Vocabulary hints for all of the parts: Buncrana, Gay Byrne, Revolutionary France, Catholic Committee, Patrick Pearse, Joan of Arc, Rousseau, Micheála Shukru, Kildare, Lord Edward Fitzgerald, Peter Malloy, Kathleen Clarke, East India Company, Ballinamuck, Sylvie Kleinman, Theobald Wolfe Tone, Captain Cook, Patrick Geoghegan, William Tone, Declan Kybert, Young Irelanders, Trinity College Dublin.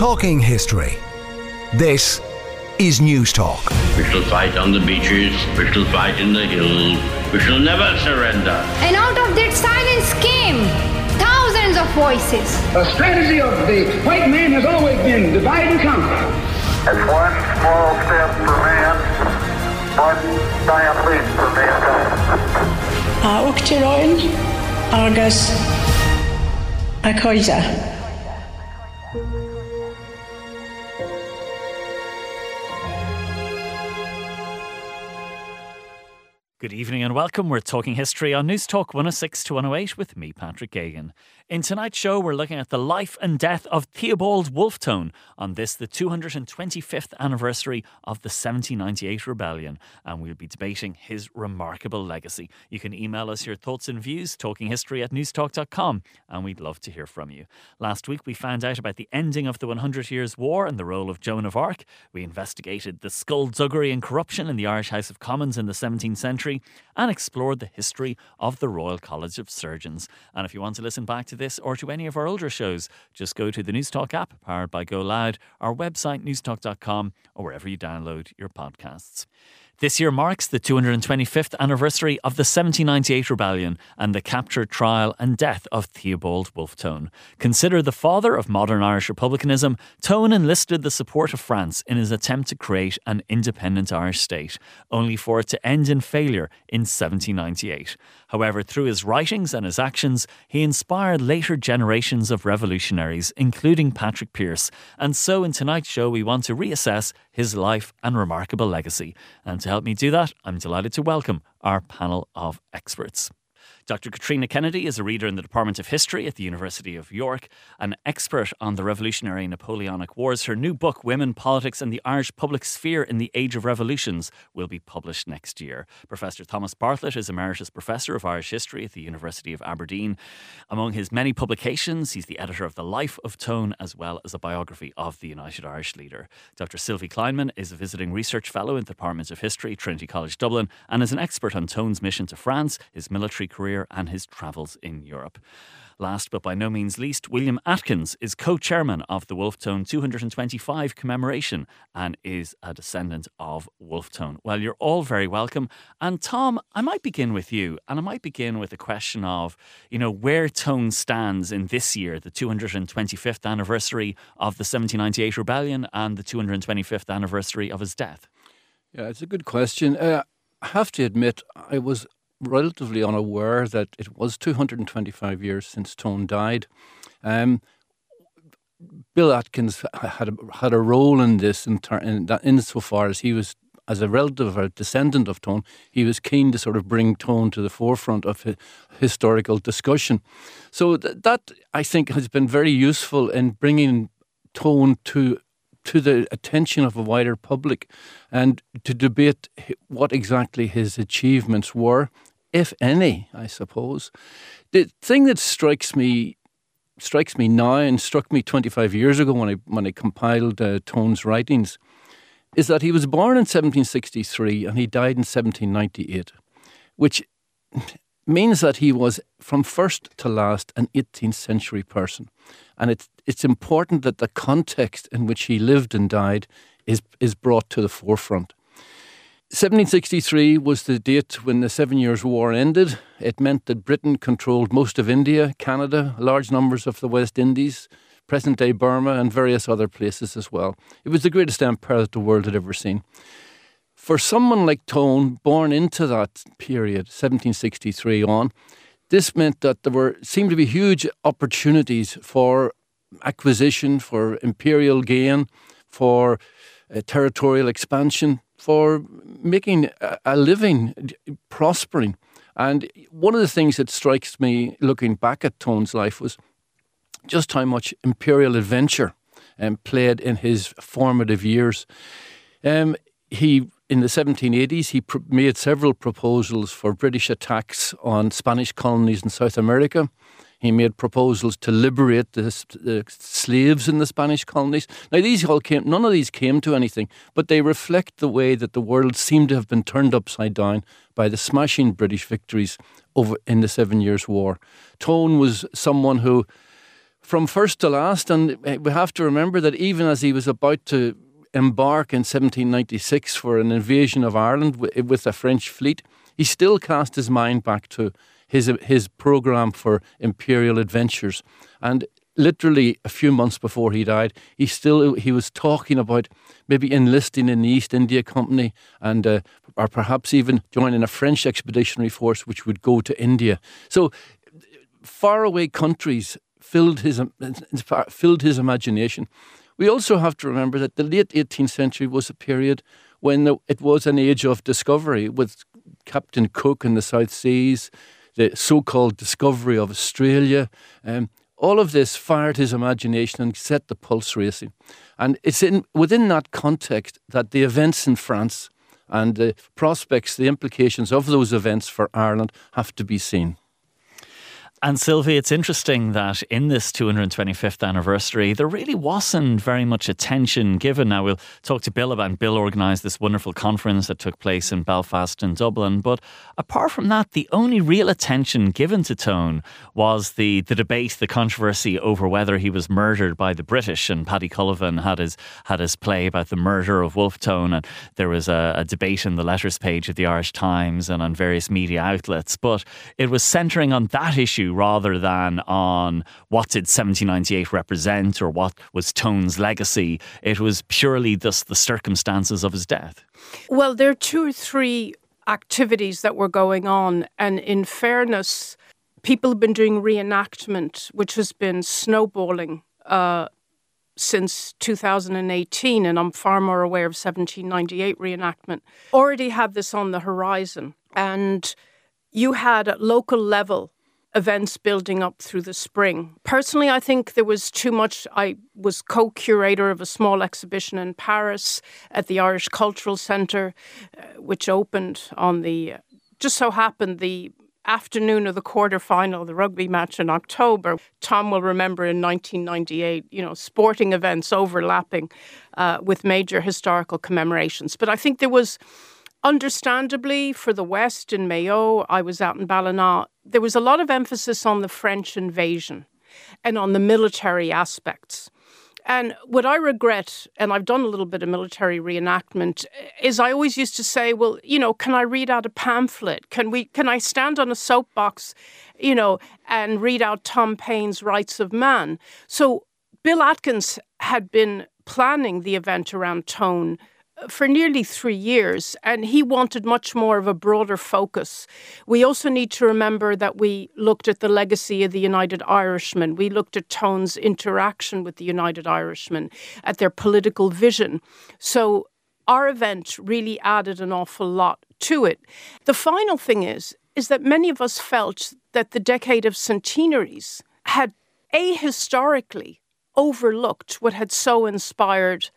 Talking history. This is News Talk. We shall fight on the beaches, we shall fight in the hills, we shall never surrender. And out of that silence came thousands of voices. The strategy of the white man has always been divide and conquer. It's one small step for man, one giant leap for mankind. Auktiroin, Argus, Akoida. Good evening and welcome. We're talking history on News Talk 106 to 108 with me, Patrick Geoghegan. In tonight's show, we're looking at the life and death of Theobald Wolfe Tone on this, the 225th anniversary of the 1798 Rebellion, and we'll be debating his remarkable legacy. You can email us your thoughts and views, talkinghistory@newstalk.com, and we'd love to hear from you. Last week, we found out about the ending of the 100 Years' War and the role of Joan of Arc. We investigated the skullduggery and corruption in the Irish House of Commons in the 17th century, and explored the history of the Royal College of Surgeons. And if you want to listen back to this or to any of our older shows, just go to the News Talk app, powered by Go Loud, our website, newstalk.com, or wherever you download your podcasts. This year marks the 225th anniversary of the 1798 Rebellion and the capture, trial and death of Theobald Wolfe Tone. Considered the father of modern Irish republicanism, Tone enlisted the support of France in his attempt to create an independent Irish state, only for it to end in failure in 1798. However, through his writings and his actions, he inspired later generations of revolutionaries, including Patrick Pearse. And so in tonight's show, we want to reassess his life and remarkable legacy. And to help me do that, I'm delighted to welcome our panel of experts. Dr. Catriona Kennedy is a reader in the Department of History at the University of York, an expert on the Revolutionary and Napoleonic Wars. Her new book, Women, Politics and the Irish Public Sphere in the Age of Revolutions, will be published next year. Professor Thomas Bartlett is Emeritus Professor of Irish History at the University of Aberdeen. Among his many publications, he's the editor of The Life of Tone, as well as a biography of the United Irish leader. Dr. Sylvie Kleinman is a visiting research fellow in the Department of History, Trinity College Dublin, and is an expert on Tone's mission to France, his military career, and his travels in Europe. Last but by no means least, William Atkins is co-chairman of the Wolfe Tone 225 commemoration and is a descendant of Wolfe Tone. Well, you're all very welcome. And Tom, I might begin with you, and I might begin with a question of, you know, where Tone stands in this year, the 225th anniversary of the 1798 Rebellion and the 225th anniversary of his death. Yeah, it's a good question. I have to admit, I was relatively unaware that it was 225 years since Tone died. Bill Atkins had a role in this insofar as he was, as a relative or descendant of Tone, he was keen to sort of bring Tone to the forefront of historical discussion. So that, I think, has been very useful in bringing Tone to the attention of a wider public and to debate what exactly his achievements were, if any, I suppose. The thing that strikes me now and struck me 25 years ago when I compiled Tone's writings is that he was born in 1763 and he died in 1798, which means that he was, from first to last, an 18th century person. And it's important that the context in which he lived and died is brought to the forefront. 1763 was the date when the 7 Years' War ended. It meant that Britain controlled most of India, Canada, large numbers of the West Indies, present-day Burma, and various other places as well. It was the greatest empire that the world had ever seen. For someone like Tone, born into that period, 1763 on, this meant that there seemed to be huge opportunities for acquisition, for imperial gain, for territorial expansion, for making a living, prospering. And one of the things that strikes me looking back at Tone's life was just how much imperial adventure played in his formative years. In the 1780s, he made several proposals for British attacks on Spanish colonies in South America. He made proposals to liberate the slaves in the Spanish colonies. Now, none of these came to anything, but they reflect the way that the world seemed to have been turned upside down by the smashing British victories in the 7 Years' War. Tone was someone who from first to last. And we have to remember that even as he was about to embark in 1796 for an invasion of Ireland with a French fleet, he still cast his mind back to his programme for imperial adventures. And literally a few months before he died, he was talking about maybe enlisting in the East India Company and or perhaps even joining a French expeditionary force which would go to India. So faraway countries filled his imagination. We also have to remember that the late 18th century was a period when it was an age of discovery, with Captain Cook in the South Seas, the so-called discovery of Australia. All of this fired his imagination and set the pulse racing. And it's within that context that the events in France and the prospects, the implications of those events for Ireland have to be seen. And Sylvie, it's interesting that in this 225th anniversary, there really wasn't very much attention given. Now, we'll talk to Bill about, Bill organised this wonderful conference that took place in Belfast and Dublin. But apart from that, the only real attention given to Tone was the debate, the controversy over whether he was murdered by the British. And Paddy Cullivan had his play about the murder of Wolfe Tone. And there was a debate in the letters page of the Irish Times and on various media outlets. But it was centering on that issue rather than on what did 1798 represent or what was Tone's legacy. It was purely just the circumstances of his death. Well, there are two or three activities that were going on, and in fairness, people have been doing reenactment, which has been snowballing since 2018, and I'm far more aware of 1798 reenactment. Already had this on the horizon, and you had at local level events building up through the spring. Personally, I think there was too much. I was co-curator of a small exhibition in Paris at the Irish Cultural Centre, which opened on just so happened, the afternoon of the quarterfinal, the rugby match in October. Tom will remember in 1998, sporting events overlapping with major historical commemorations. But I think there was, understandably, for the West in Mayo, I was out in Ballina, there was a lot of emphasis on the French invasion and on the military aspects. And what I regret, and I've done a little bit of military reenactment, is I always used to say, well, can I read out a pamphlet? Can I stand on a soapbox, and read out Tom Paine's Rights of Man? So Bill Atkins had been planning the event around Tone for nearly 3 years, and he wanted much more of a broader focus. We also need to remember that we looked at the legacy of the United Irishmen. We looked at Tone's interaction with the United Irishmen, at their political vision. So our event really added an awful lot to it. The final thing is that many of us felt that the decade of centenaries had ahistorically overlooked what had so inspired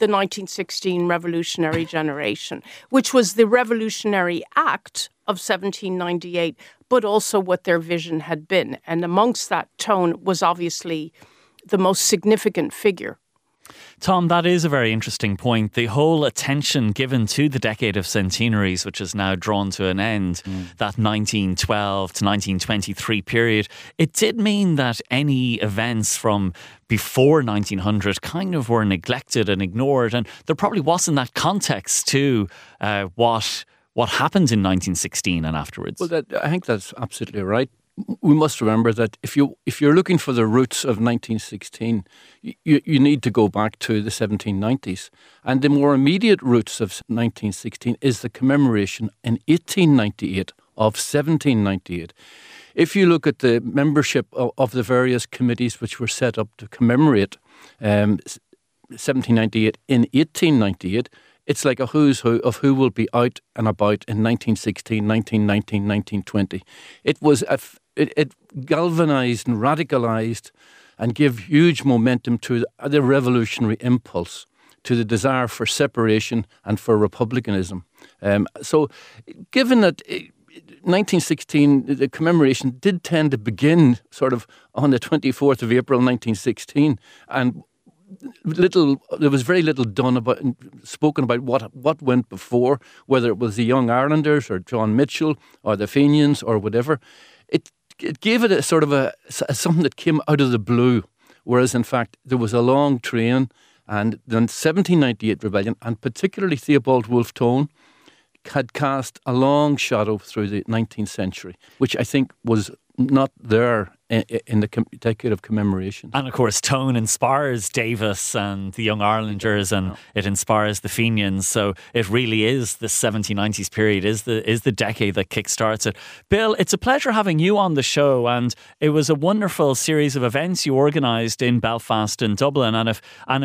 the 1916 revolutionary generation, which was the revolutionary act of 1798, but also what their vision had been. And amongst that, Tone was obviously the most significant figure. Tom, that is a very interesting point. The whole attention given to the decade of centenaries, which is now drawn to an end, that 1912 to 1923 period, it did mean that any events from before 1900 kind of were neglected and ignored. And there probably wasn't that context to what happened in 1916 and afterwards. Well, I think that's absolutely right. We must remember that if you're looking for the roots of 1916, you need to go back to the 1790s. And the more immediate roots of 1916 is the commemoration in 1898 of 1798. If you look at the membership of the various committees which were set up to commemorate 1798 in 1898, it's like a who's who of who will be out and about in 1916, 1919, 1920. It was it galvanised and radicalised and gave huge momentum to the revolutionary impulse, to the desire for separation and for republicanism. So given that 1916, the commemoration did tend to begin sort of on the 24th of April 1916, and there was very little spoken about what went before, whether it was the Young Irelanders or John Mitchell or the Fenians or whatever. It gave it a sort of something that came out of the blue. whereas in fact there was a long train. And the 1798 Rebellion, and particularly Theobald Wolfe Tone, had cast a long shadow through the 19th century, which I think was not there in the decade of commemoration. And of course, Tone inspires Davis and the Young Irelanders, and it inspires the Fenians. So it really is the 1790s period is the decade that kickstarts it. Bill, it's a pleasure having you on the show, and it was a wonderful series of events you organised in Belfast and Dublin. And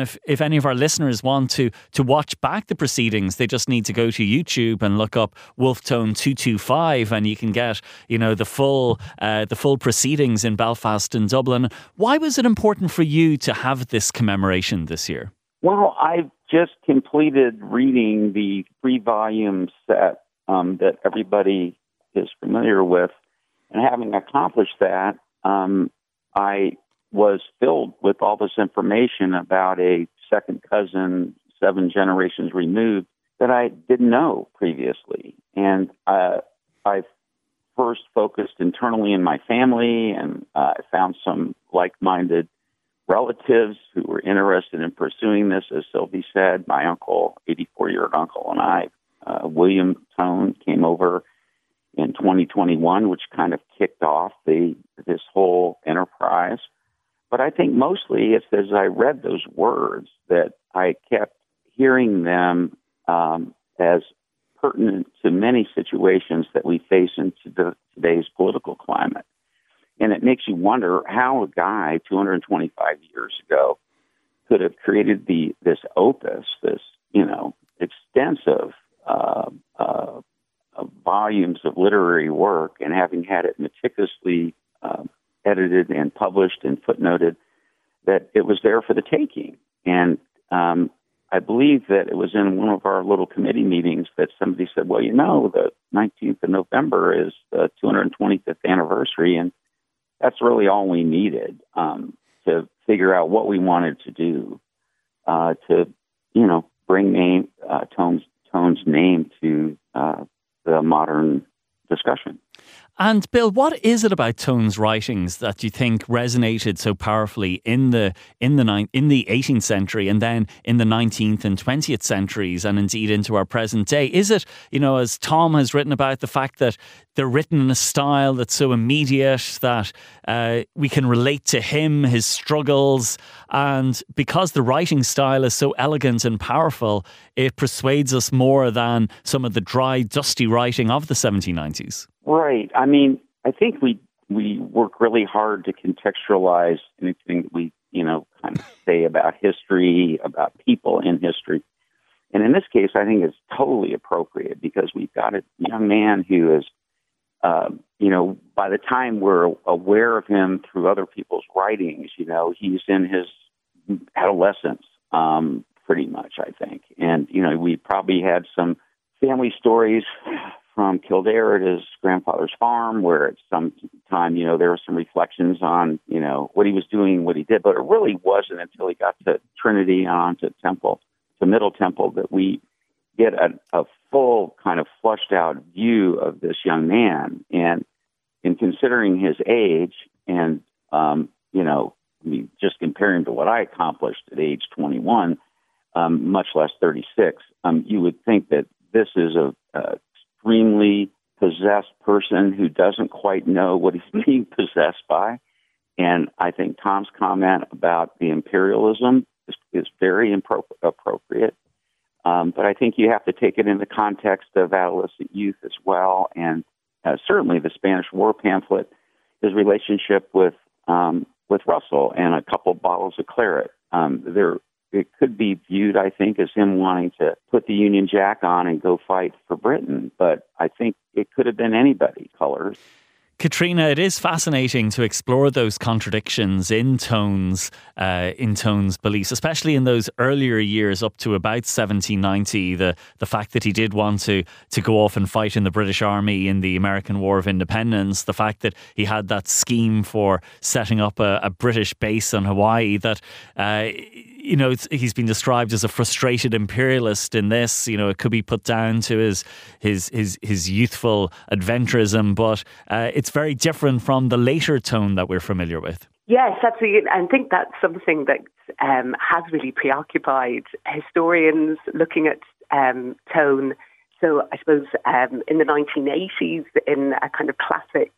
if any of our listeners want to watch back the proceedings, they just need to go to YouTube and look up Wolfe Tone 225, and you can get the full proceedings in Belfast and Dublin. Why was it important for you to have this commemoration this year? Well, I've just completed reading the 3-volume set that everybody is familiar with. And having accomplished that, I was filled with all this information about a second cousin 7 generations removed that I didn't know previously. And I've first focused internally in my family, and I found some like-minded relatives who were interested in pursuing this. As Sylvie said, my uncle, 84-year-old uncle, and I, William Tone, came over in 2021, which kind of kicked off this whole enterprise. But I think mostly it's as I read those words that I kept hearing them as pertinent to many situations that we face in today's political climate. And it makes you wonder how a guy 225 years ago could have created this opus, this, extensive volumes of literary work, and having had it meticulously edited and published and footnoted, that it was there for the taking. And I believe that it was in one of our little committee meetings that somebody said, well, the 19th of November is the 225th anniversary, and that's really all we needed to figure out what we wanted to do to bring Tone's name to the modern discussion. And Bill, what is it about Tone's writings that you think resonated so powerfully in the 18th century, and then in the 19th and 20th centuries, and indeed into our present day? Is it, as Tom has written about, the fact that they're written in a style that's so immediate that we can relate to him, his struggles, and because the writing style is so elegant and powerful, it persuades us more than some of the dry, dusty writing of the 1790s? Right. I mean, I think we work really hard to contextualize anything that we, kind of say about history, about people in history. And in this case, I think it's totally appropriate because we've got a young man who is, by the time we're aware of him through other people's writings, he's in his adolescence, pretty much, I think. And, we probably had some family stories from Kildare at his grandfather's farm, where at some time, there were some reflections on, what he was doing, what he did, but it really wasn't until he got to Trinity and on to Middle Temple, that we get a full kind of flushed out view of this young man. And in considering his age and, just comparing to what I accomplished at age 21, much less 36, you would think that this is a extremely possessed person who doesn't quite know what he's being possessed by. And I think Tom's comment about the imperialism is very appropriate. But I think you have to take it in the context of adolescent youth as well. And certainly the Spanish War pamphlet, his relationship with Russell and a couple bottles of claret. It could be viewed, I think, as him wanting to put the Union Jack on and go fight for Britain. But I think it could have been anybody, colors. Catriona, it is fascinating to explore those contradictions in Tone's beliefs, especially in those earlier years up to about 1790, the fact that he did want to go off and fight in the British Army in the American War of Independence, the fact that he had that scheme for setting up a British base on Hawaii, that he's been described as a frustrated imperialist in this. It could be put down to his youthful adventurism, but it's very different from the later Tone that we're familiar with. Yes, absolutely. I think that's something that has really preoccupied historians looking at Tone. So I suppose in the 1980s, in a kind of classic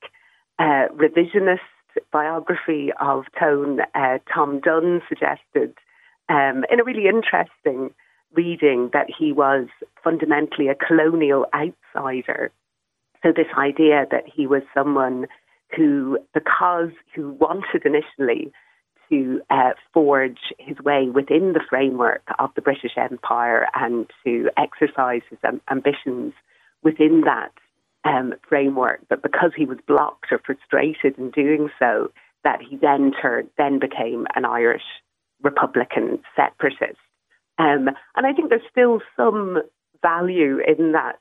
revisionist biography of Tone, Tom Dunn suggested in a really interesting reading that he was fundamentally a colonial outsider. So this idea that he was someone who wanted initially to forge his way within the framework of the British Empire and to exercise his ambitions within that framework, but because he was blocked or frustrated in doing so, that he then became an Irish Republican separatist. And I think there's still some value in that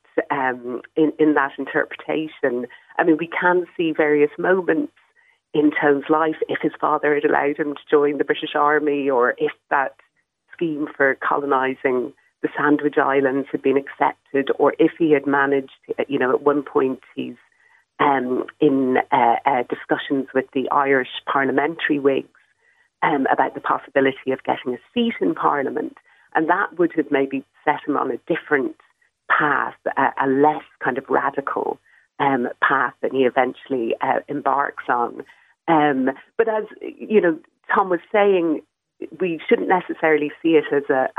in that interpretation. I mean, we can see various moments in Tone's life, if his father had allowed him to join the British Army, or if that scheme for colonising the Sandwich Islands had been accepted, or if he had managed, you know, at one point he's in discussions with the Irish parliamentary Whigs about the possibility of getting a seat in Parliament. And that would have maybe set him on a different path, a less kind of radical path that he eventually embarks on. But as, you know, Tom was saying, we shouldn't necessarily see it as a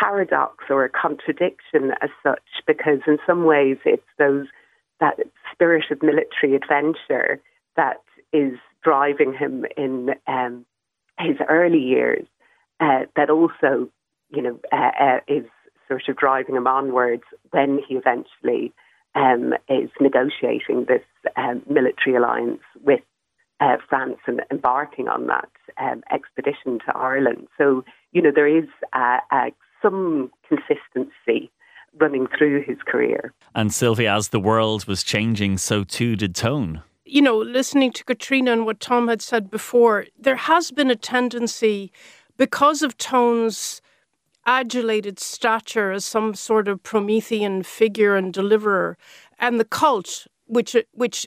paradox or a contradiction as such, because in some ways it's that spirit of military adventure that is driving him in his early years. That also, you know, is sort of driving him onwards when he eventually is negotiating this military alliance with France and embarking on that expedition to Ireland. So, you know, there is some consistency running through his career. And Sylvie, as the world was changing, so too did Tone. You know, listening to Catriona and what Tom had said before, there has been a tendency, because of Tone's adulated stature as some sort of Promethean figure and deliverer, and the cult which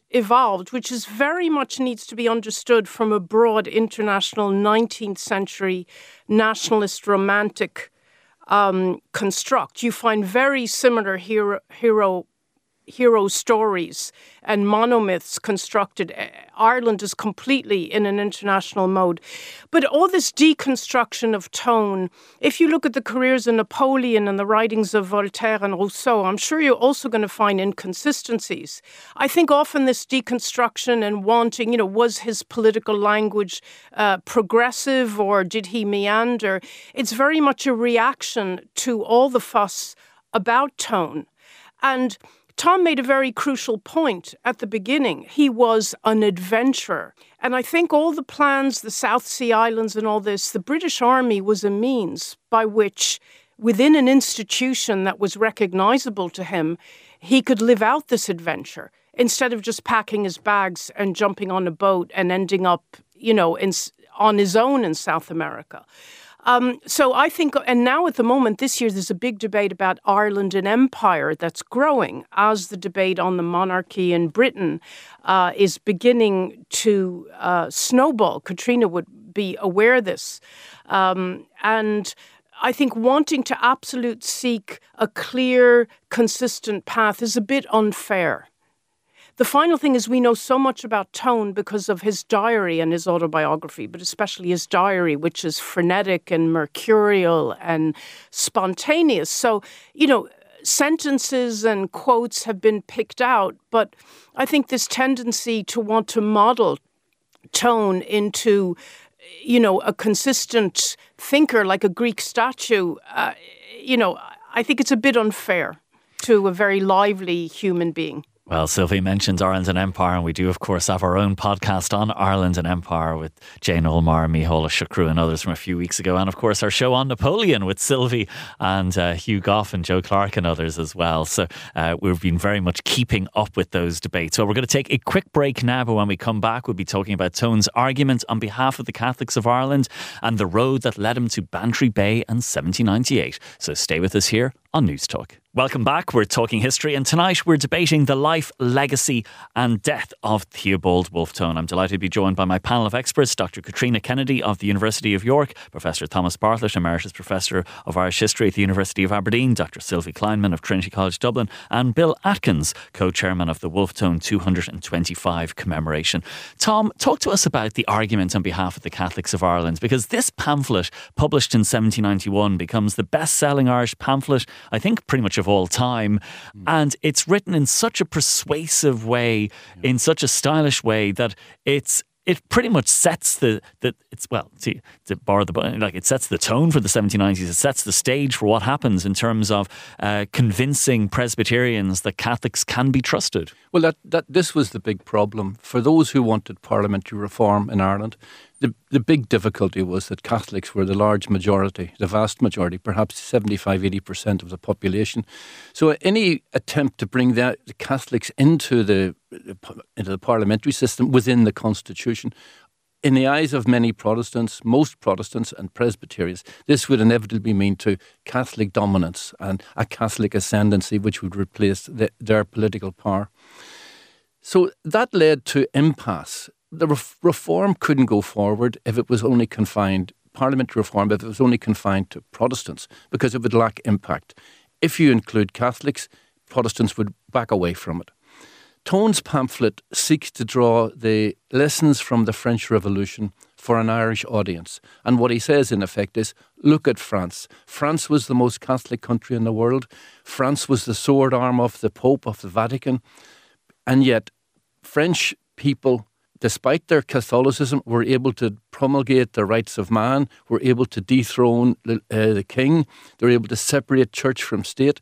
evolved, which is very much needs to be understood from a broad international 19th century nationalist romantic construct. You find very similar hero stories and monomyths constructed. Ireland is completely in an international mode. But all this deconstruction of Tone, if you look at the careers of Napoleon and the writings of Voltaire and Rousseau, I'm sure you're also going to find inconsistencies. I think often this deconstruction and wanting, you know, was his political language progressive or did he meander? It's very much a reaction to all the fuss about Tone. And Tom made a very crucial point at the beginning. He was an adventurer. And I think all the plans, the South Sea Islands and all this, the British Army was a means by which, within an institution that was recognizable to him, he could live out this adventure instead of just packing his bags and jumping on a boat and ending up, you know, on his own in South America. So I think, and now at the moment, this year, there's a big debate about Ireland and empire that's growing as the debate on the monarchy in Britain is beginning to snowball. Catriona would be aware of this. And I think wanting to absolutely seek a clear, consistent path is a bit unfair. The final thing is we know so much about Tone because of his diary and his autobiography, but especially his diary, which is frenetic and mercurial and spontaneous. So, you know, sentences and quotes have been picked out, but I think this tendency to want to model Tone into, you know, a consistent thinker like a Greek statue, you know, I think it's a bit unfair to a very lively human being. Well, Sylvie mentioned Ireland and Empire, and we do, of course, have our own podcast on Ireland and Empire with Jane Olmar, Micheála Shukru and others from a few weeks ago. And, of course, our show on Napoleon with Sylvie and Hugh Gough and Joe Clark and others as well. So we've been very much keeping up with those debates. So we're going to take a quick break now, but when we come back, we'll be talking about Tone's argument on behalf of the Catholics of Ireland and the road that led him to Bantry Bay and 1798. So stay with us here on News Talk. Welcome back. We're talking history, and tonight we're debating the life, legacy and death of Theobald Wolfe Tone. I'm delighted to be joined by my panel of experts, Dr. Catriona Kennedy of the University of York, Professor Thomas Bartlett, Emeritus Professor of Irish History at the University of Aberdeen, Dr. Sylvie Kleinman of Trinity College Dublin, and Bill Atkins, co-chairman of the Wolfe Tone 225 commemoration. Tom, talk to us about the argument on behalf of the Catholics of Ireland, because this pamphlet, published in 1791, becomes the best-selling Irish pamphlet, I think, pretty much of all time, and it's written in such a persuasive way, in such a stylish way, that it pretty much sets it sets the tone for the 1790s. It sets the stage for what happens in terms of convincing Presbyterians that Catholics can be trusted. Well, this was the big problem for those who wanted parliamentary reform in Ireland. The big difficulty was that Catholics were the large majority, the vast majority, perhaps 75-80% of the population. So any attempt to bring the Catholics into the parliamentary system within the constitution, in the eyes of many Protestants, most Protestants and Presbyterians, this would inevitably mean to Catholic dominance and a Catholic ascendancy which would replace their political power. So that led to impasse. The reform couldn't go forward if it was only confined, parliamentary reform, if it was only confined to Protestants, because it would lack impact. If you include Catholics, Protestants would back away from it. Tone's pamphlet seeks to draw the lessons from the French Revolution for an Irish audience. And what he says, in effect, is, look at France. France was the most Catholic country in the world. France was the sword arm of the Pope, of the Vatican. And yet, French people, despite their Catholicism, were able to promulgate the rights of man, were able to dethrone the king, they were able to separate church from state.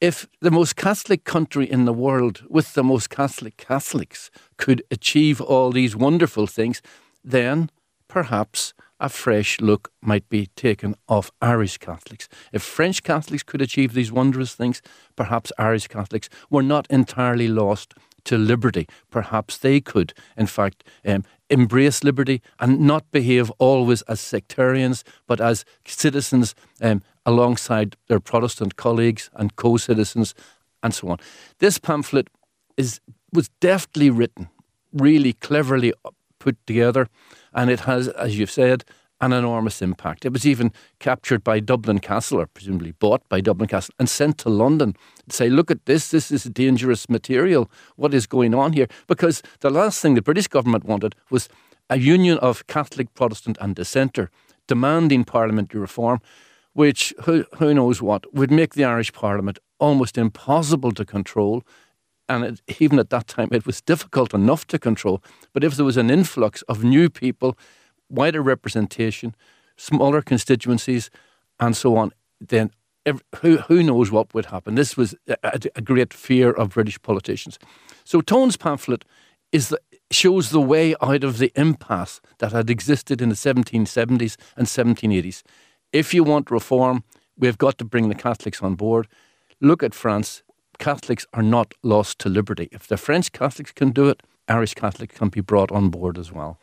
If the most Catholic country in the world, with the most Catholic Catholics, could achieve all these wonderful things, then perhaps a fresh look might be taken of Irish Catholics. If French Catholics could achieve these wondrous things, perhaps Irish Catholics were not entirely lost to liberty. Perhaps they could, in fact, embrace liberty and not behave always as sectarians, but as citizens alongside their Protestant colleagues and co-citizens and so on. This pamphlet was deftly written, really cleverly put together, and it has, as you've said, an enormous impact. It was even captured by Dublin Castle, or presumably bought by Dublin Castle, and sent to London to say, look at this, this is dangerous material. What is going on here? Because the last thing the British government wanted was a union of Catholic, Protestant and dissenter, demanding parliamentary reform, which, who knows what, would make the Irish Parliament almost impossible to control. And even at that time, it was difficult enough to control. But if there was an influx of new people, wider representation, smaller constituencies, and so on, then who knows what would happen. This was a great fear of British politicians. So Tone's pamphlet shows the way out of the impasse that had existed in the 1770s and 1780s. If you want reform, we've got to bring the Catholics on board. Look at France. Catholics are not lost to liberty. If the French Catholics can do it, Irish Catholics can be brought on board as well.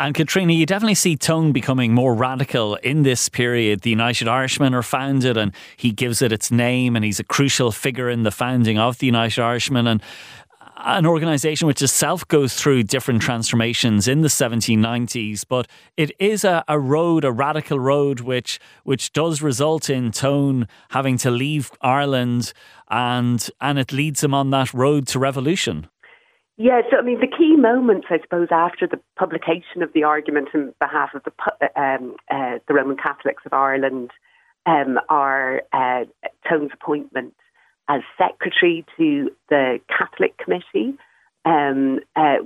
And Catriona, you definitely see Tone becoming more radical in this period. The United Irishmen are founded and he gives it its name, and he's a crucial figure in the founding of the United Irishmen, and an organisation which itself goes through different transformations in the 1790s. But it is a radical road, which does result in Tone having to leave Ireland, and it leads him on that road to revolution. Yeah, so I mean, the key moments, I suppose, after the publication of the argument on behalf of the Roman Catholics of Ireland are Tone's appointment as secretary to the Catholic Committee,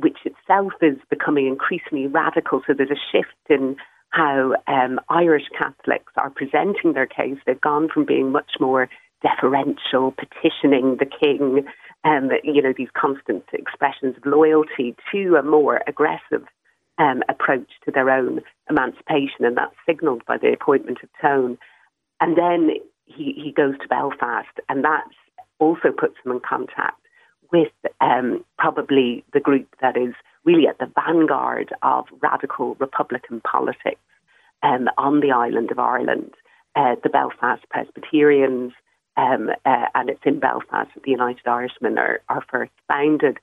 which itself is becoming increasingly radical. So there's a shift in how Irish Catholics are presenting their case. They've gone from being much more deferential, petitioning the king, these constant expressions of loyalty, to a more aggressive approach to their own emancipation, and that's signalled by the appointment of Tone. And then he goes to Belfast, and that also puts him in contact with probably the group that is really at the vanguard of radical Republican politics on the island of Ireland, the Belfast Presbyterians, and it's in Belfast. The United Irishmen are first founded.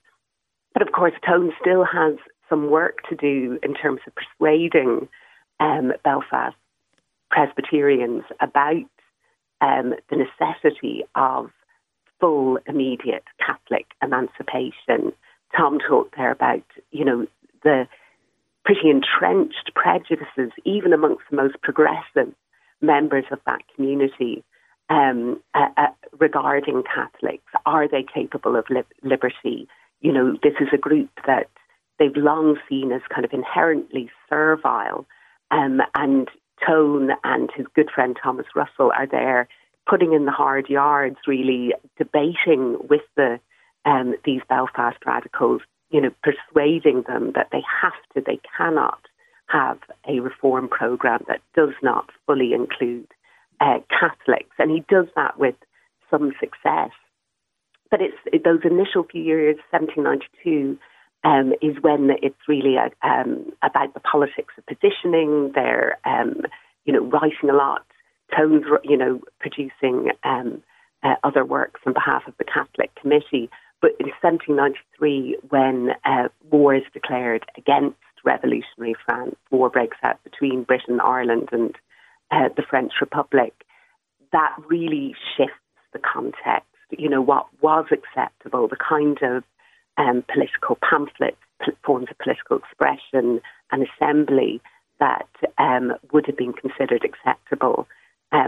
But of course, Tone still has some work to do in terms of persuading Belfast Presbyterians about the necessity of full, immediate Catholic emancipation. Tom talked there about, you know, the pretty entrenched prejudices, even amongst the most progressive members of that community, regarding Catholics. Are they capable of liberty? You know, this is a group that they've long seen as kind of inherently servile, and Tone and his good friend Thomas Russell are there putting in the hard yards, really debating with the these Belfast radicals, you know, persuading them that they have to, they cannot have a reform programme that does not fully include Catholics. And he does that with some success. But it's those initial few years, 1792, is when it's really about the politics of positioning. They're, you know, writing a lot. Tone's, you know, producing other works on behalf of the Catholic Committee. But in 1793, when war is declared against revolutionary France, war breaks out between Britain, Ireland, and the French Republic, that really shifts the context. You know, what was acceptable, the kind of political pamphlets, forms of political expression and assembly that would have been considered acceptable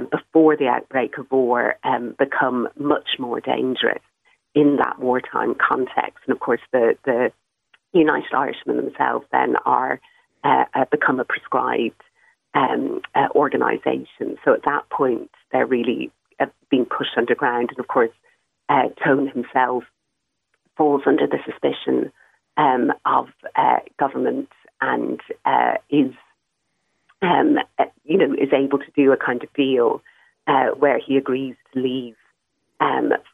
before the outbreak of war, become much more dangerous in that wartime context. And of course, the United Irishmen themselves then are become a proscribed organisation. So at that point, they're really being pushed underground. And of course, Tone himself falls under the suspicion of government and is, you know, is able to do a kind of deal where he agrees to leave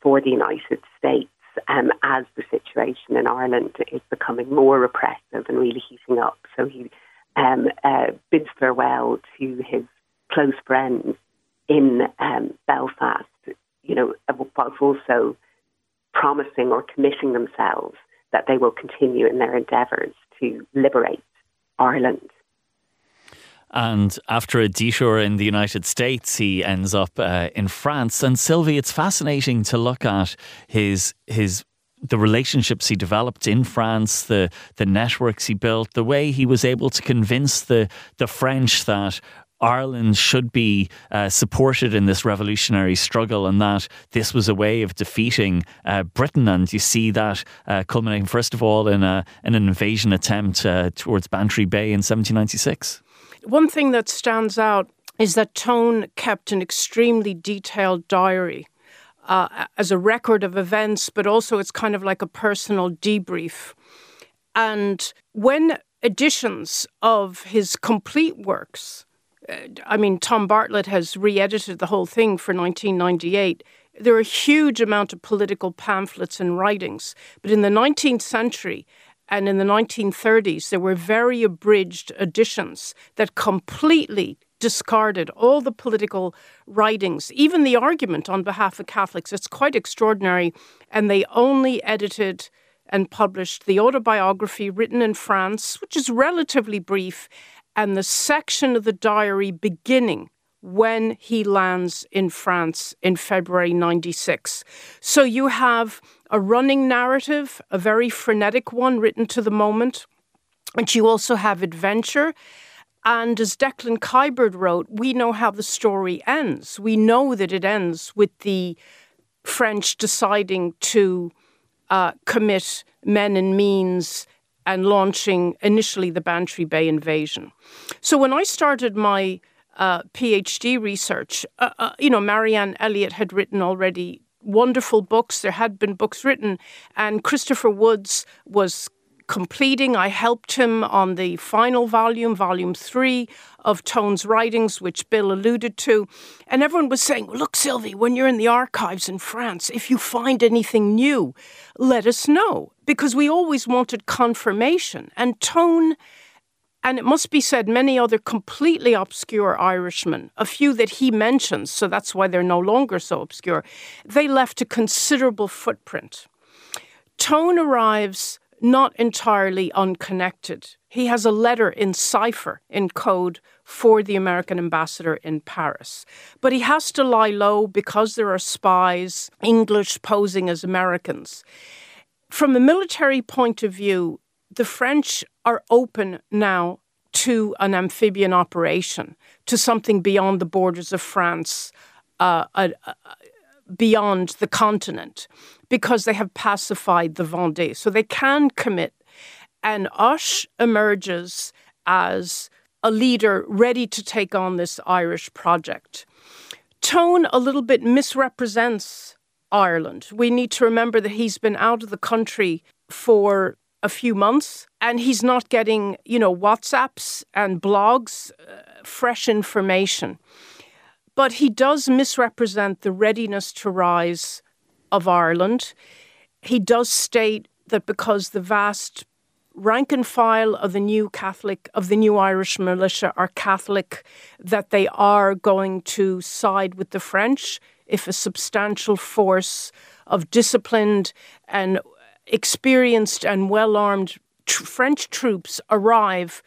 for the United States as the situation in Ireland is becoming more repressive and really heating up. So he bids farewell to his close friends in Belfast, you know, whilst also promising or committing themselves that they will continue in their endeavours to liberate Ireland. And after a detour in the United States, he ends up in France. And Sylvie, it's fascinating to look at the relationships he developed in France, the networks he built, the way he was able to convince the French that Ireland should be supported in this revolutionary struggle, and that this was a way of defeating Britain. And you see that culminating, first of all, in an invasion attempt towards Bantry Bay in 1796. One thing that stands out is that Tone kept an extremely detailed diary as a record of events, but also it's kind of like a personal debrief. And when editions of his complete works, I mean, Tom Bartlett has re-edited the whole thing for 1998. There are a huge amount of political pamphlets and writings. But in the 19th century and in the 1930s, there were very abridged editions that completely discarded all the political writings, even the argument on behalf of Catholics. It's quite extraordinary. And they only edited and published the autobiography written in France, which is relatively brief, and the section of the diary beginning when he lands in France in February 96. So you have a running narrative, a very frenetic one written to the moment, and you also have adventure. And as Declan Kybert wrote, we know how the story ends. We know that it ends with the French deciding to commit men and means and launching initially the Bantry Bay invasion. So when I started my PhD research, you know, Marianne Elliott had written already wonderful books. There had been books written, and Christopher Woods was completing. I helped him on the final volume, volume 3 of Tone's writings, which Bill alluded to. And everyone was saying, look, Sylvie, when you're in the archives in France, if you find anything new, let us know. Because we always wanted confirmation. And Tone And it must be said, many other completely obscure Irishmen, a few that he mentions, so that's why they're no longer so obscure, they left a considerable footprint. Tone arrives not entirely unconnected. He has a letter in cipher, in code, for the American ambassador in Paris. But he has to lie low because there are spies, English posing as Americans. From a military point of view, the French are open now to an amphibian operation, to something beyond the borders of France, beyond the continent, because they have pacified the Vendée. So they can commit. And Osh emerges as a leader ready to take on this Irish project. Tone a little bit misrepresents Ireland. We need to remember that he's been out of the country for a few months, and he's not getting, WhatsApps and blogs, fresh information. But he does misrepresent the readiness to rise of Ireland. He does state that because the vast rank and file of the new Irish militia are Catholic, that they are going to side with the French if a substantial force of disciplined and experienced and well-armed French troops arrive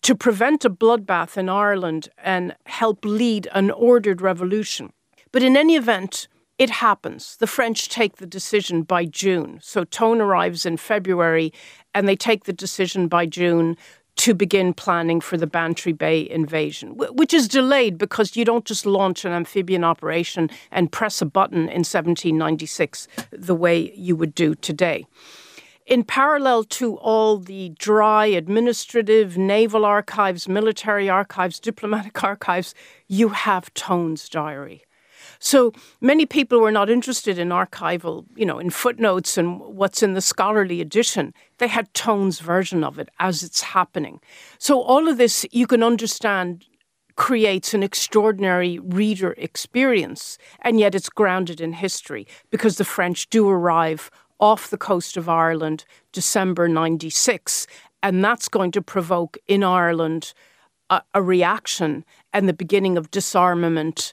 to prevent a bloodbath in Ireland and help lead an ordered revolution. But in any event, it happens. The French take the decision by June. So Tone arrives in February, and they take the decision by June to begin planning for the Bantry Bay invasion, which is delayed because you don't just launch an amphibian operation and press a button in 1796 the way you would do today. In parallel to all the dry administrative, naval archives, military archives, diplomatic archives, you have Tone's diary. So many people were not interested in archival, in footnotes and what's in the scholarly edition. They had Tone's version of it as it's happening. So all of this, you can understand, creates an extraordinary reader experience, and yet it's grounded in history because the French do arrive off the coast of Ireland, December 96, and that's going to provoke in Ireland a reaction and the beginning of disarmament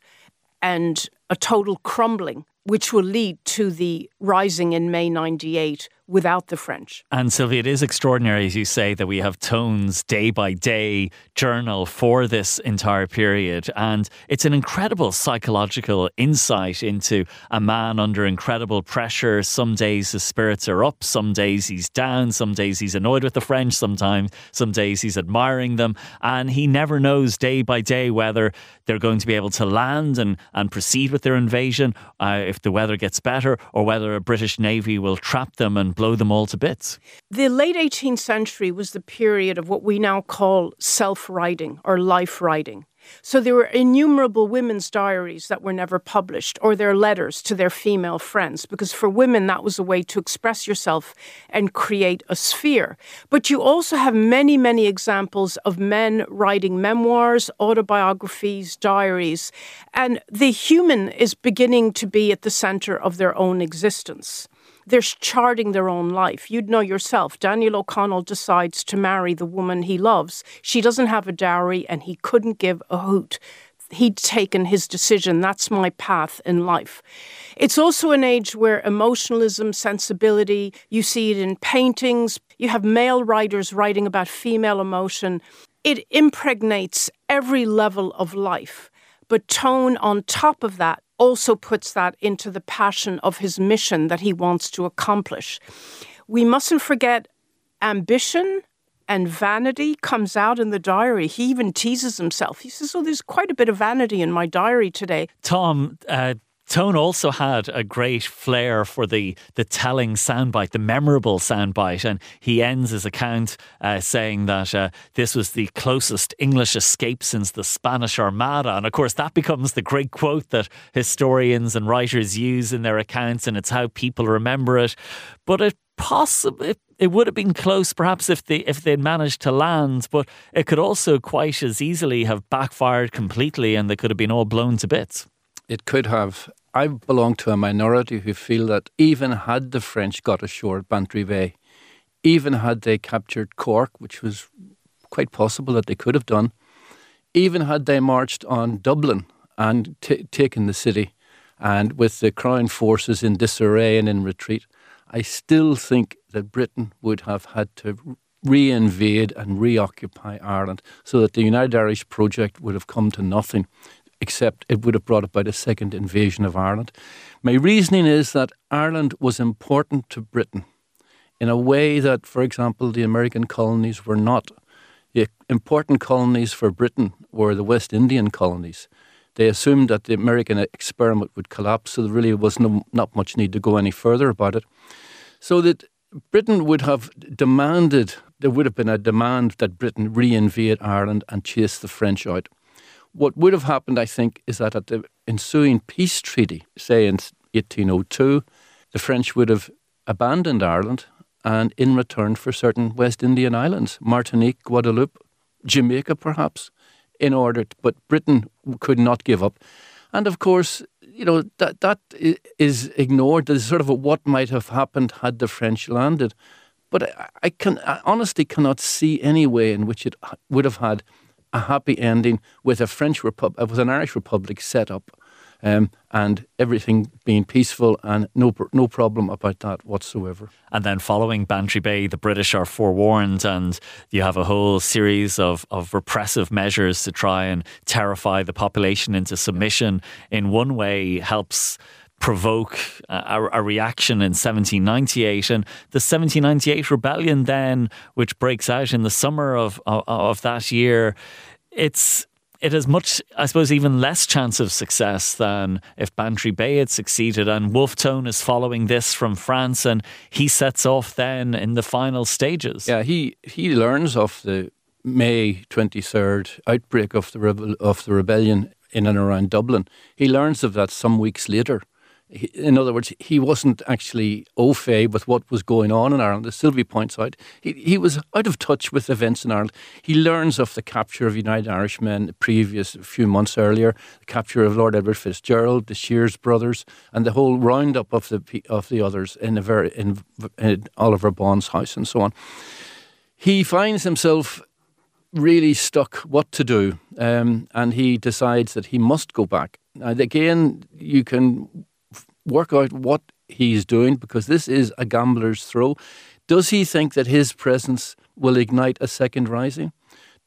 and a total crumbling, which will lead to the rising in May 98 without the French. And Sylvie, it is extraordinary, as you say, that we have Tone's day-by-day journal for this entire period. And it's an incredible psychological insight into a man under incredible pressure. Some days his spirits are up, some days he's down, some days he's annoyed with the French, sometimes, some days he's admiring them. And he never knows day by day whether they're going to be able to land and proceed with their invasion, if the weather gets better, or whether a British Navy will trap them and blow them all to bits. The late 18th century was the period of what we now call self-writing or life-writing. So there were innumerable women's diaries that were never published, or their letters to their female friends, because for women that was a way to express yourself and create a sphere. But you also have many, many examples of men writing memoirs, autobiographies, diaries, and the human is beginning to be at the center of their own existence. They're charting their own life. You'd know yourself, Daniel O'Connell decides to marry the woman he loves. She doesn't have a dowry and he couldn't give a hoot. He'd taken his decision. That's my path in life. It's also an age where emotionalism, sensibility, you see it in paintings. You have male writers writing about female emotion. It impregnates every level of life. But Tone, on top of that, also puts that into the passion of his mission that he wants to accomplish. We mustn't forget ambition and vanity comes out in the diary. He even teases himself. He says, there's quite a bit of vanity in my diary today. Tom, Tone also had a great flair for the telling soundbite, the memorable soundbite, and he ends his account saying that this was the closest English escape since the Spanish Armada, and of course that becomes the great quote that historians and writers use in their accounts, and it's how people remember it. But it would have been close perhaps if they'd managed to land, but it could also quite as easily have backfired completely and they could have been all blown to bits. It could have. I belong to a minority who feel that even had the French got ashore at Bantry Bay, even had they captured Cork, which was quite possible that they could have done, even had they marched on Dublin and taken the city, and with the Crown forces in disarray and in retreat, I still think that Britain would have had to reinvade and reoccupy Ireland, so that the United Irish project would have come to nothing, except it would have brought about a second invasion of Ireland. My reasoning is that Ireland was important to Britain in a way that, for example, the American colonies were not. The important colonies for Britain were the West Indian colonies. They assumed that the American experiment would collapse, so there really was not much need to go any further about it. So that Britain would have demanded, there would have been a demand that Britain reinvade Ireland and chase the French out. What would have happened, I think, is that at the ensuing peace treaty, say in 1802, the French would have abandoned Ireland, and in return for certain West Indian islands, Martinique, Guadeloupe, Jamaica perhaps, in order to, but Britain could not give up. And of course, you know, that is ignored. There's sort of a what might have happened had the French landed. But I honestly cannot see any way in which it would have had a happy ending with a with an Irish Republic set up, and everything being peaceful and no problem about that whatsoever. And then following Bantry Bay, the British are forewarned, and you have a whole series of repressive measures to try and terrify the population into submission. In one way, helps provoke a reaction in 1798, and the 1798 Rebellion then, which breaks out in the summer of that year, it has much, I suppose, even less chance of success than if Bantry Bay had succeeded. And Wolfe Tone is following this from France, and he sets off then in the final stages. Yeah, he learns of the May 23rd outbreak of the rebellion in and around Dublin. He learns of that some weeks later. In other words, he wasn't actually au fait with what was going on in Ireland. As Sylvie points out, he was out of touch with events in Ireland. He learns of the capture of United Irishmen the previous few months earlier, the capture of Lord Edward Fitzgerald, the Shears brothers, and the whole roundup of the others in Oliver Bond's house and so on. He finds himself really stuck what to do, and he decides that he must go back. And again, you can work out what he's doing, because this is a gambler's throw. Does he think that his presence will ignite a second rising?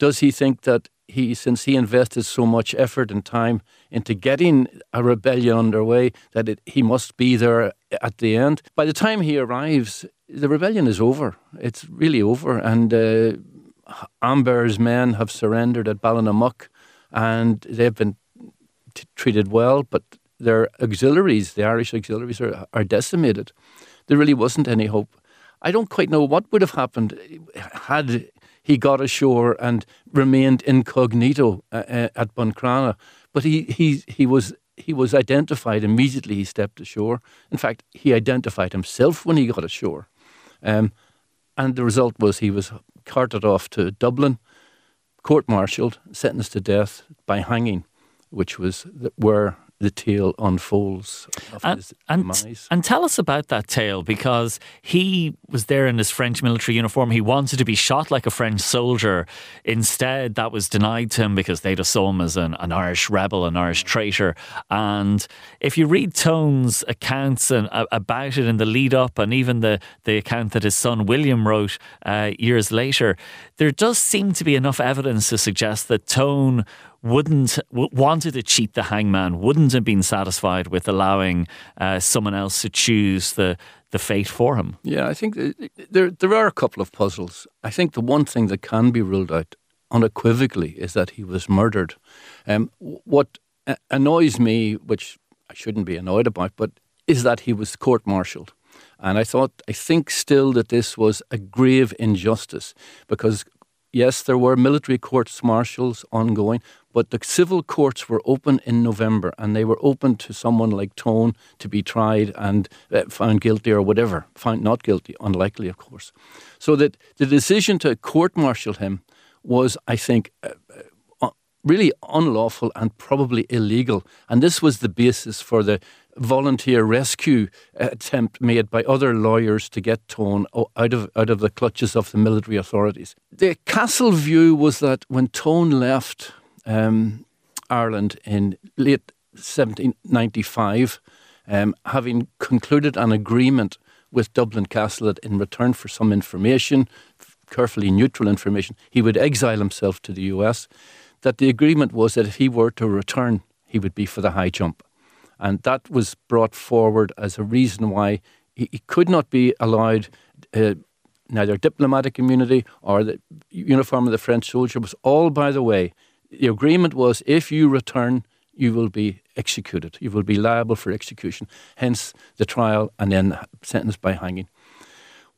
Does he think that since he invested so much effort and time into getting a rebellion underway, that he must be there at the end? By the time he arrives, the rebellion is over. It's really over. And Amber's men have surrendered at Ballinamuck, and they've been treated well, but their auxiliaries, the Irish auxiliaries, are decimated. There really wasn't any hope. I don't quite know what would have happened had he got ashore and remained incognito at Buncrana. But he was identified immediately he stepped ashore. In fact, he identified himself when he got ashore. And the result was he was carted off to Dublin, court-martialed, sentenced to death by hanging, which was where the tale unfolds of his demise. And tell us about that tale, because he was there in his French military uniform. He wanted to be shot like a French soldier. Instead, that was denied to him because they just saw him as an Irish rebel, an Irish traitor. And if you read Tone's accounts about it in the lead-up, and even the account that his son William wrote years later, there does seem to be enough evidence to suggest that Tone wanted to cheat the hangman, wouldn't have been satisfied with allowing someone else to choose the fate for him. Yeah, I think there are a couple of puzzles. I think the one thing that can be ruled out unequivocally is that he was murdered. What annoys me, which I shouldn't be annoyed about, but is that he was court-martialed. And I think still that this was a grave injustice, because yes, there were military courts-martials ongoing, but the civil courts were open in November, and they were open to someone like Tone to be tried and found guilty or whatever, found not guilty, unlikely, of course. So that the decision to court-martial him was, I think, really unlawful and probably illegal. And this was the basis for the volunteer rescue attempt made by other lawyers to get Tone out of the clutches of the military authorities. The Castle view was that when Tone left Ireland in late 1795, having concluded an agreement with Dublin Castle that in return for some information, carefully neutral information, he would exile himself to the US, that the agreement was that if he were to return, he would be for the high jump. And that was brought forward as a reason why he could not be allowed neither diplomatic immunity or the uniform of the French soldier. It was all by the way. The agreement was, if you return, you will be executed. You will be liable for execution. Hence the trial and then sentenced by hanging.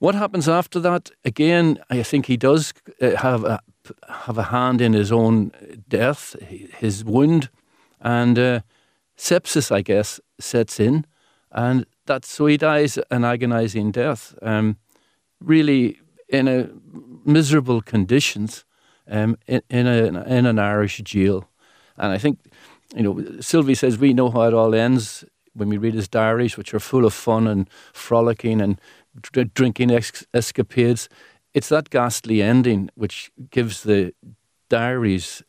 What happens after that? Again, I think he does have a hand in his own death, his wound, and sepsis, I guess, sets in, and that's, so he dies an agonizing death, really in a miserable conditions, in an Irish jail. And I think, you know, Sylvie says we know how it all ends when we read his diaries, which are full of fun and frolicking and drinking escapades. It's that ghastly ending which gives the diaries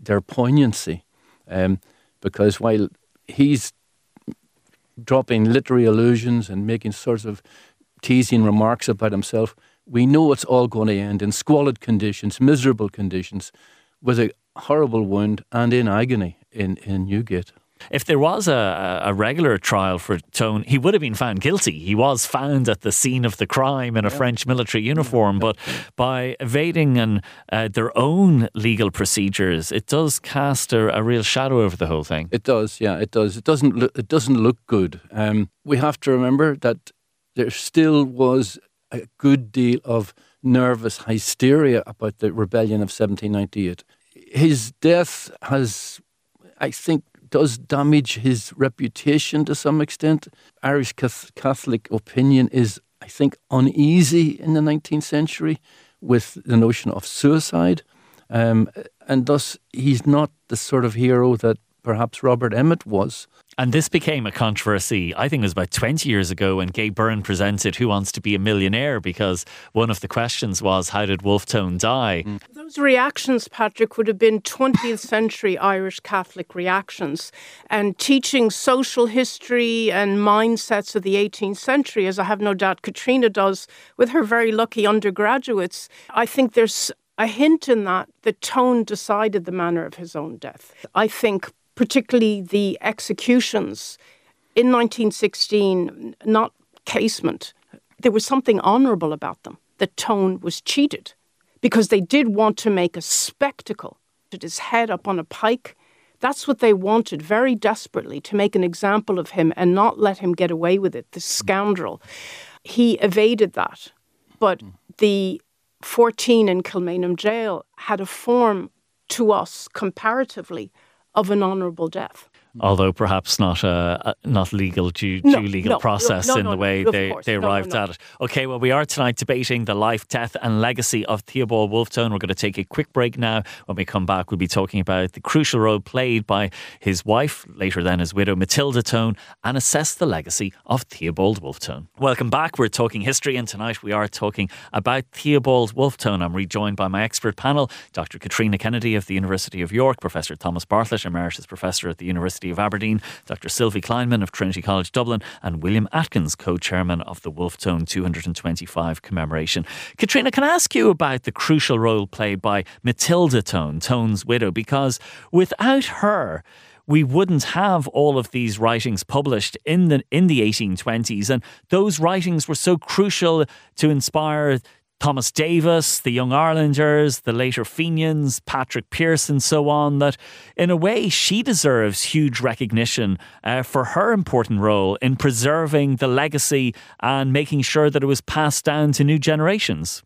their poignancy, because while he's dropping literary allusions and making sorts of teasing remarks about himself, we know it's all going to end in squalid conditions, miserable conditions, with a horrible wound and in agony in Newgate. If there was a regular trial for Tone, he would have been found guilty. He was found at the scene of the crime in a French military uniform, but by evading their own legal procedures, it does cast a real shadow over the whole thing. It does, yeah, it does. It doesn't look good. We have to remember that there still was a good deal of nervous hysteria about the rebellion of 1798. His death has, I think, does damage his reputation to some extent. Irish Catholic opinion is, I think, uneasy in the 19th century with the notion of suicide. And thus, he's not the sort of hero that perhaps Robert Emmet was. And this became a controversy, I think it was about 20 years ago when Gay Byrne presented Who Wants to Be a Millionaire, because one of the questions was, how did Wolfe Tone die? Those reactions, Patrick, would have been 20th century Irish Catholic reactions, and teaching social history and mindsets of the 18th century, as I have no doubt Catriona does with her very lucky undergraduates. I think there's a hint in that Tone decided the manner of his own death. I think particularly the executions in 1916, not casement. There was something honourable about them. The Tone was cheated because they did want to make a spectacle. Put his head up on a pike. That's what they wanted very desperately, to make an example of him and not let him get away with it, this scoundrel. He evaded that. But the 14 in Kilmainham Jail had a form to us comparatively of an honourable death. Although perhaps not legal due to legal process in the way they arrived at it. Okay, well, we are tonight debating the life, death and legacy of Theobald Wolfe Tone. We're going to take a quick break now. When we come back, we'll be talking about the crucial role played by his wife, later then his widow, Matilda Tone, and assess the legacy of Theobald Wolfe Tone. Welcome back. We're talking history, and tonight we are talking about Theobald Wolfe Tone. I'm rejoined by my expert panel, Dr. Catriona Kennedy of the University of York, Professor Thomas Bartlett, Emeritus Professor at the University of Aberdeen, Dr. Sylvie Kleinman of Trinity College Dublin, and William Atkins, co-chairman of the Wolfe Tone 225 commemoration. Catriona, can I ask you about the crucial role played by Matilda Tone, Tone's widow, because without her, we wouldn't have all of these writings published in the 1820s, and those writings were so crucial to inspire Thomas Davis, the Young Irelanders, the later Fenians, Patrick Pearse and so on, that in a way she deserves huge recognition for her important role in preserving the legacy and making sure that it was passed down to new generations.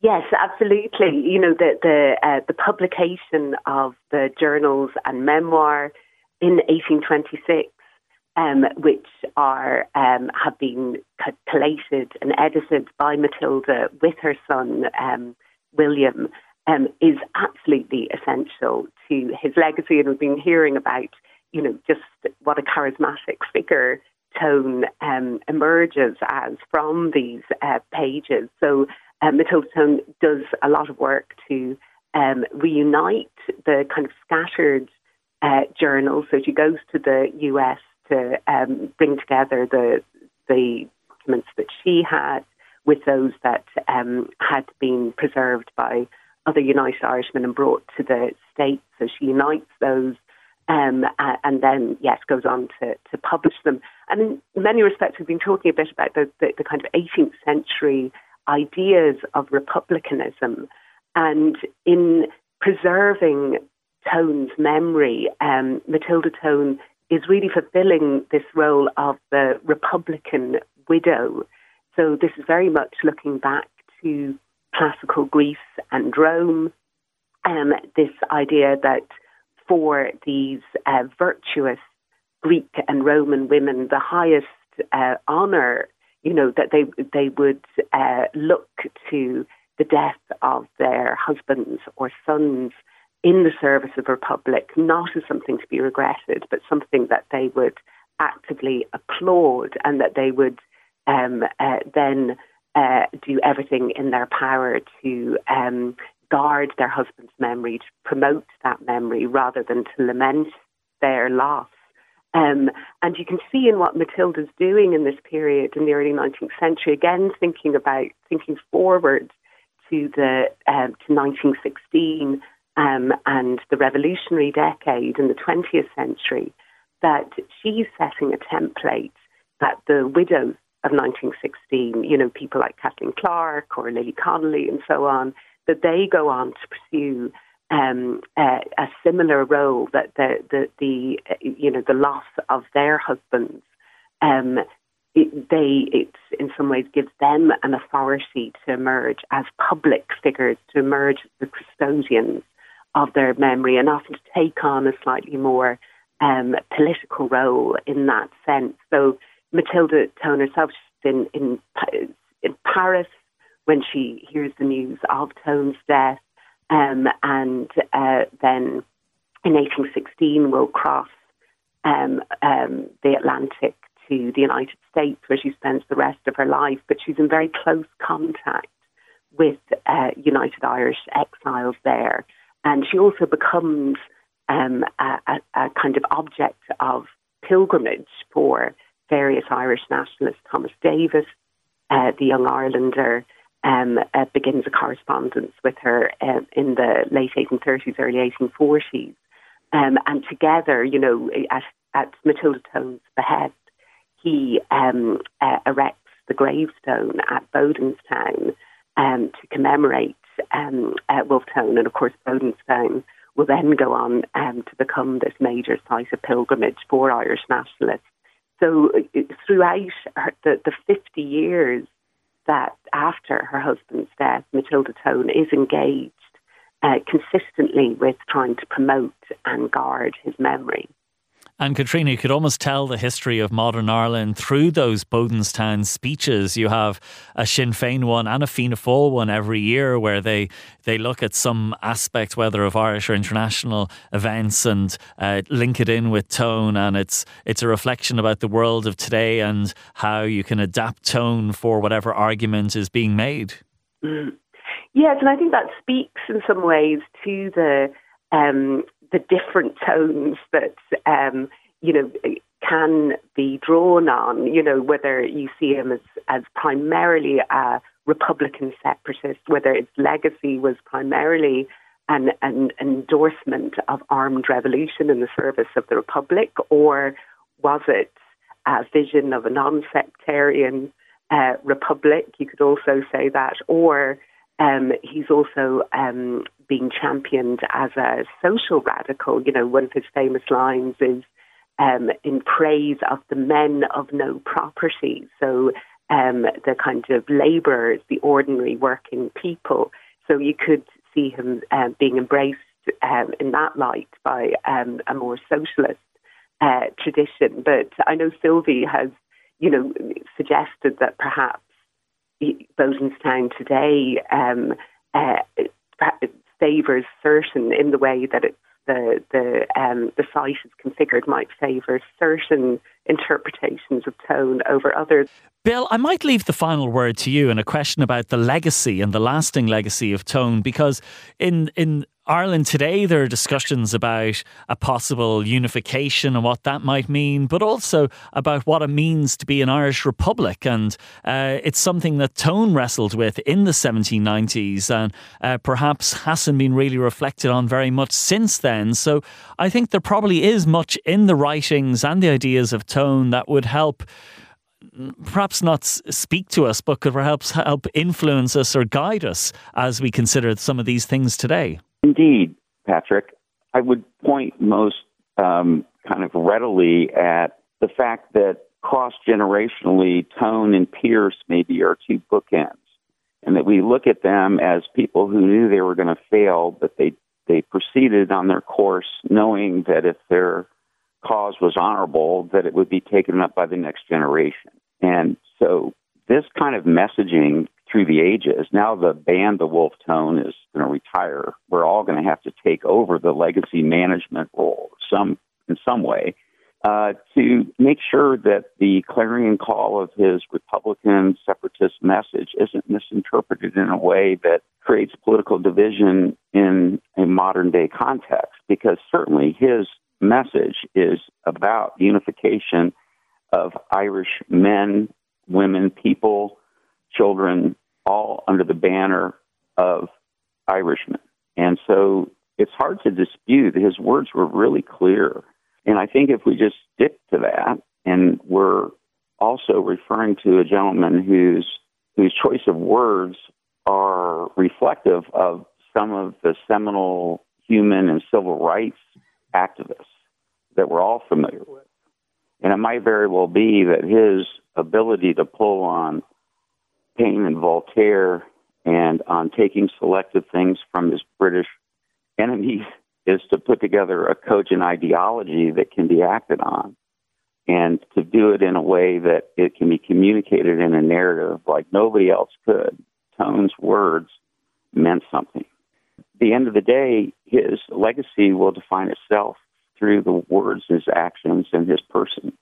Yes, absolutely. You know, the publication of the journals and memoir in 1826, which are have been collated and edited by Matilda with her son William, is absolutely essential to his legacy. And we've been hearing about, you know, just what a charismatic figure Tone emerges as from these pages. So Matilda Tone does a lot of work to reunite the kind of scattered journals. So she goes to the US to bring together the documents that she had with those that had been preserved by other United Irishmen and brought to the States. So she unites those and then, yes, goes on to publish them. And in many respects, we've been talking a bit about the kind of 18th century ideas of republicanism. And in preserving Tone's memory, Matilda Tone is really fulfilling this role of the Republican widow. So this is very much looking back to classical Greece and Rome, this idea that for these virtuous Greek and Roman women, the highest honour, you know, that they would look to the death of their husbands or sons in the service of the Republic, not as something to be regretted, but something that they would actively applaud and that they would then do everything in their power to guard their husband's memory, to promote that memory rather than to lament their loss. And you can see in what Matilda's doing in this period in the early 19th century, again thinking forward to the to 1916 and the revolutionary decade in the 20th century, that she's setting a template that the widows of 1916, you know, people like Kathleen Clarke or Lily Connolly and so on, that they go on to pursue a similar role, that the loss of their husbands, it in some ways gives them an authority to emerge as public figures, to emerge as the custodians of their memory, and often to take on a slightly more political role in that sense. So Matilda Tone herself, she's been in Paris when she hears the news of Tone's death, and then in 1816 will cross the Atlantic to the United States, where she spends the rest of her life. But she's in very close contact with United Irish exiles there, and she also becomes a kind of object of pilgrimage for various Irish nationalists. Thomas Davis, the Young Irelander, begins a correspondence with her in the late 1830s, early 1840s. And together, you know, at Matilda Tone's behest, he erects the gravestone at Bodenstown to commemorate Wolfe Tone. And of course, Bodenstown will then go on to become this major site of pilgrimage for Irish nationalists. So throughout the 50 years that after her husband's death, Matilda Tone is engaged consistently with trying to promote and guard his memory. And Catriona, you could almost tell the history of modern Ireland through those Bodenstown speeches. You have a Sinn Féin one and a Fianna Fáil one every year, where they look at some aspect, whether of Irish or international events, and link it in with Tone. And it's a reflection about the world of today and how you can adapt Tone for whatever argument is being made. Mm. Yes, and I think that speaks in some ways to the different tones that, you know, can be drawn on, you know, whether you see him as primarily a Republican separatist, whether its legacy was primarily an endorsement of armed revolution in the service of the Republic, or was it a vision of a non-sectarian Republic? You could also say that, or he's also being championed as a social radical. You know, one of his famous lines is in praise of the men of no property. So the kind of labourers, the ordinary working people. So you could see him being embraced in that light by a more socialist tradition. But I know Sylvie has, you know, suggested that perhaps Bodenstown today favours certain in the way that it, the site is configured might favour certain interpretations of tone over others. Bill, I might leave the final word to you in a question about the legacy and the lasting legacy of tone, because in Ireland today there are discussions about a possible unification and what that might mean, but also about what it means to be an Irish republic, and it's something that Tone wrestled with in the 1790s and perhaps hasn't been really reflected on very much since then. So I think there probably is much in the writings and the ideas of Tone that would help perhaps not speak to us, but could perhaps help influence us or guide us as we consider some of these things today. Indeed, Patrick. I would point most kind of readily at the fact that cross-generationally, Tone and Pearse maybe are two bookends, and that we look at them as people who knew they were going to fail, but they proceeded on their course knowing that if their cause was honorable, that it would be taken up by the next generation. And so this kind of messaging through the ages, now the band, the Wolfe Tone, is going to retire. We're all going to have to take over the legacy management role in some way to make sure that the clarion call of his Republican separatist message isn't misinterpreted in a way that creates political division in a modern day context, because certainly his message is about unification of Irish men, women, people, children, all under the banner of Irishmen. And so it's hard to dispute. His words were really clear. And I think if we just stick to that, and we're also referring to a gentleman whose choice of words are reflective of some of the seminal human and civil rights activists that we're all familiar with. And it might very well be that his ability to pull on Paine and Voltaire and on taking selective things from his British enemies is to put together a cogent ideology that can be acted on, and to do it in a way that it can be communicated in a narrative like nobody else could. Tone's words meant something. At the end of the day, his legacy will define itself through the words, his actions, and his person.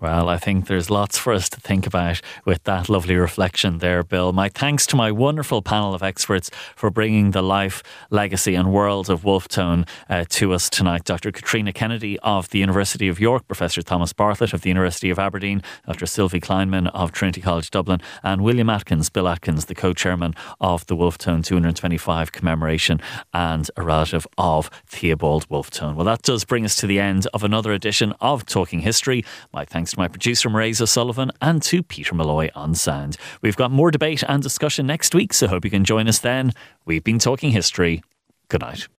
Well, I think there's lots for us to think about with that lovely reflection there, Bill. My thanks to my wonderful panel of experts for bringing the life, legacy and world of Wolfe Tone to us tonight. Dr. Catriona Kennedy of the University of York, Professor Thomas Bartlett of the University of Aberdeen, Dr. Sylvie Kleinman of Trinity College Dublin, and William Atkins, Bill Atkins, the co-chairman of the Wolfe Tone 225 commemoration and a relative of Theobald Wolfe Tone. Well, that does bring us to the end of another edition of Talking History. My thanks to my producer Mairead O'Sullivan and to Peter Malloy on sound. We've got more debate and discussion next week, so hope you can join us then. We've been Talking History. Good night.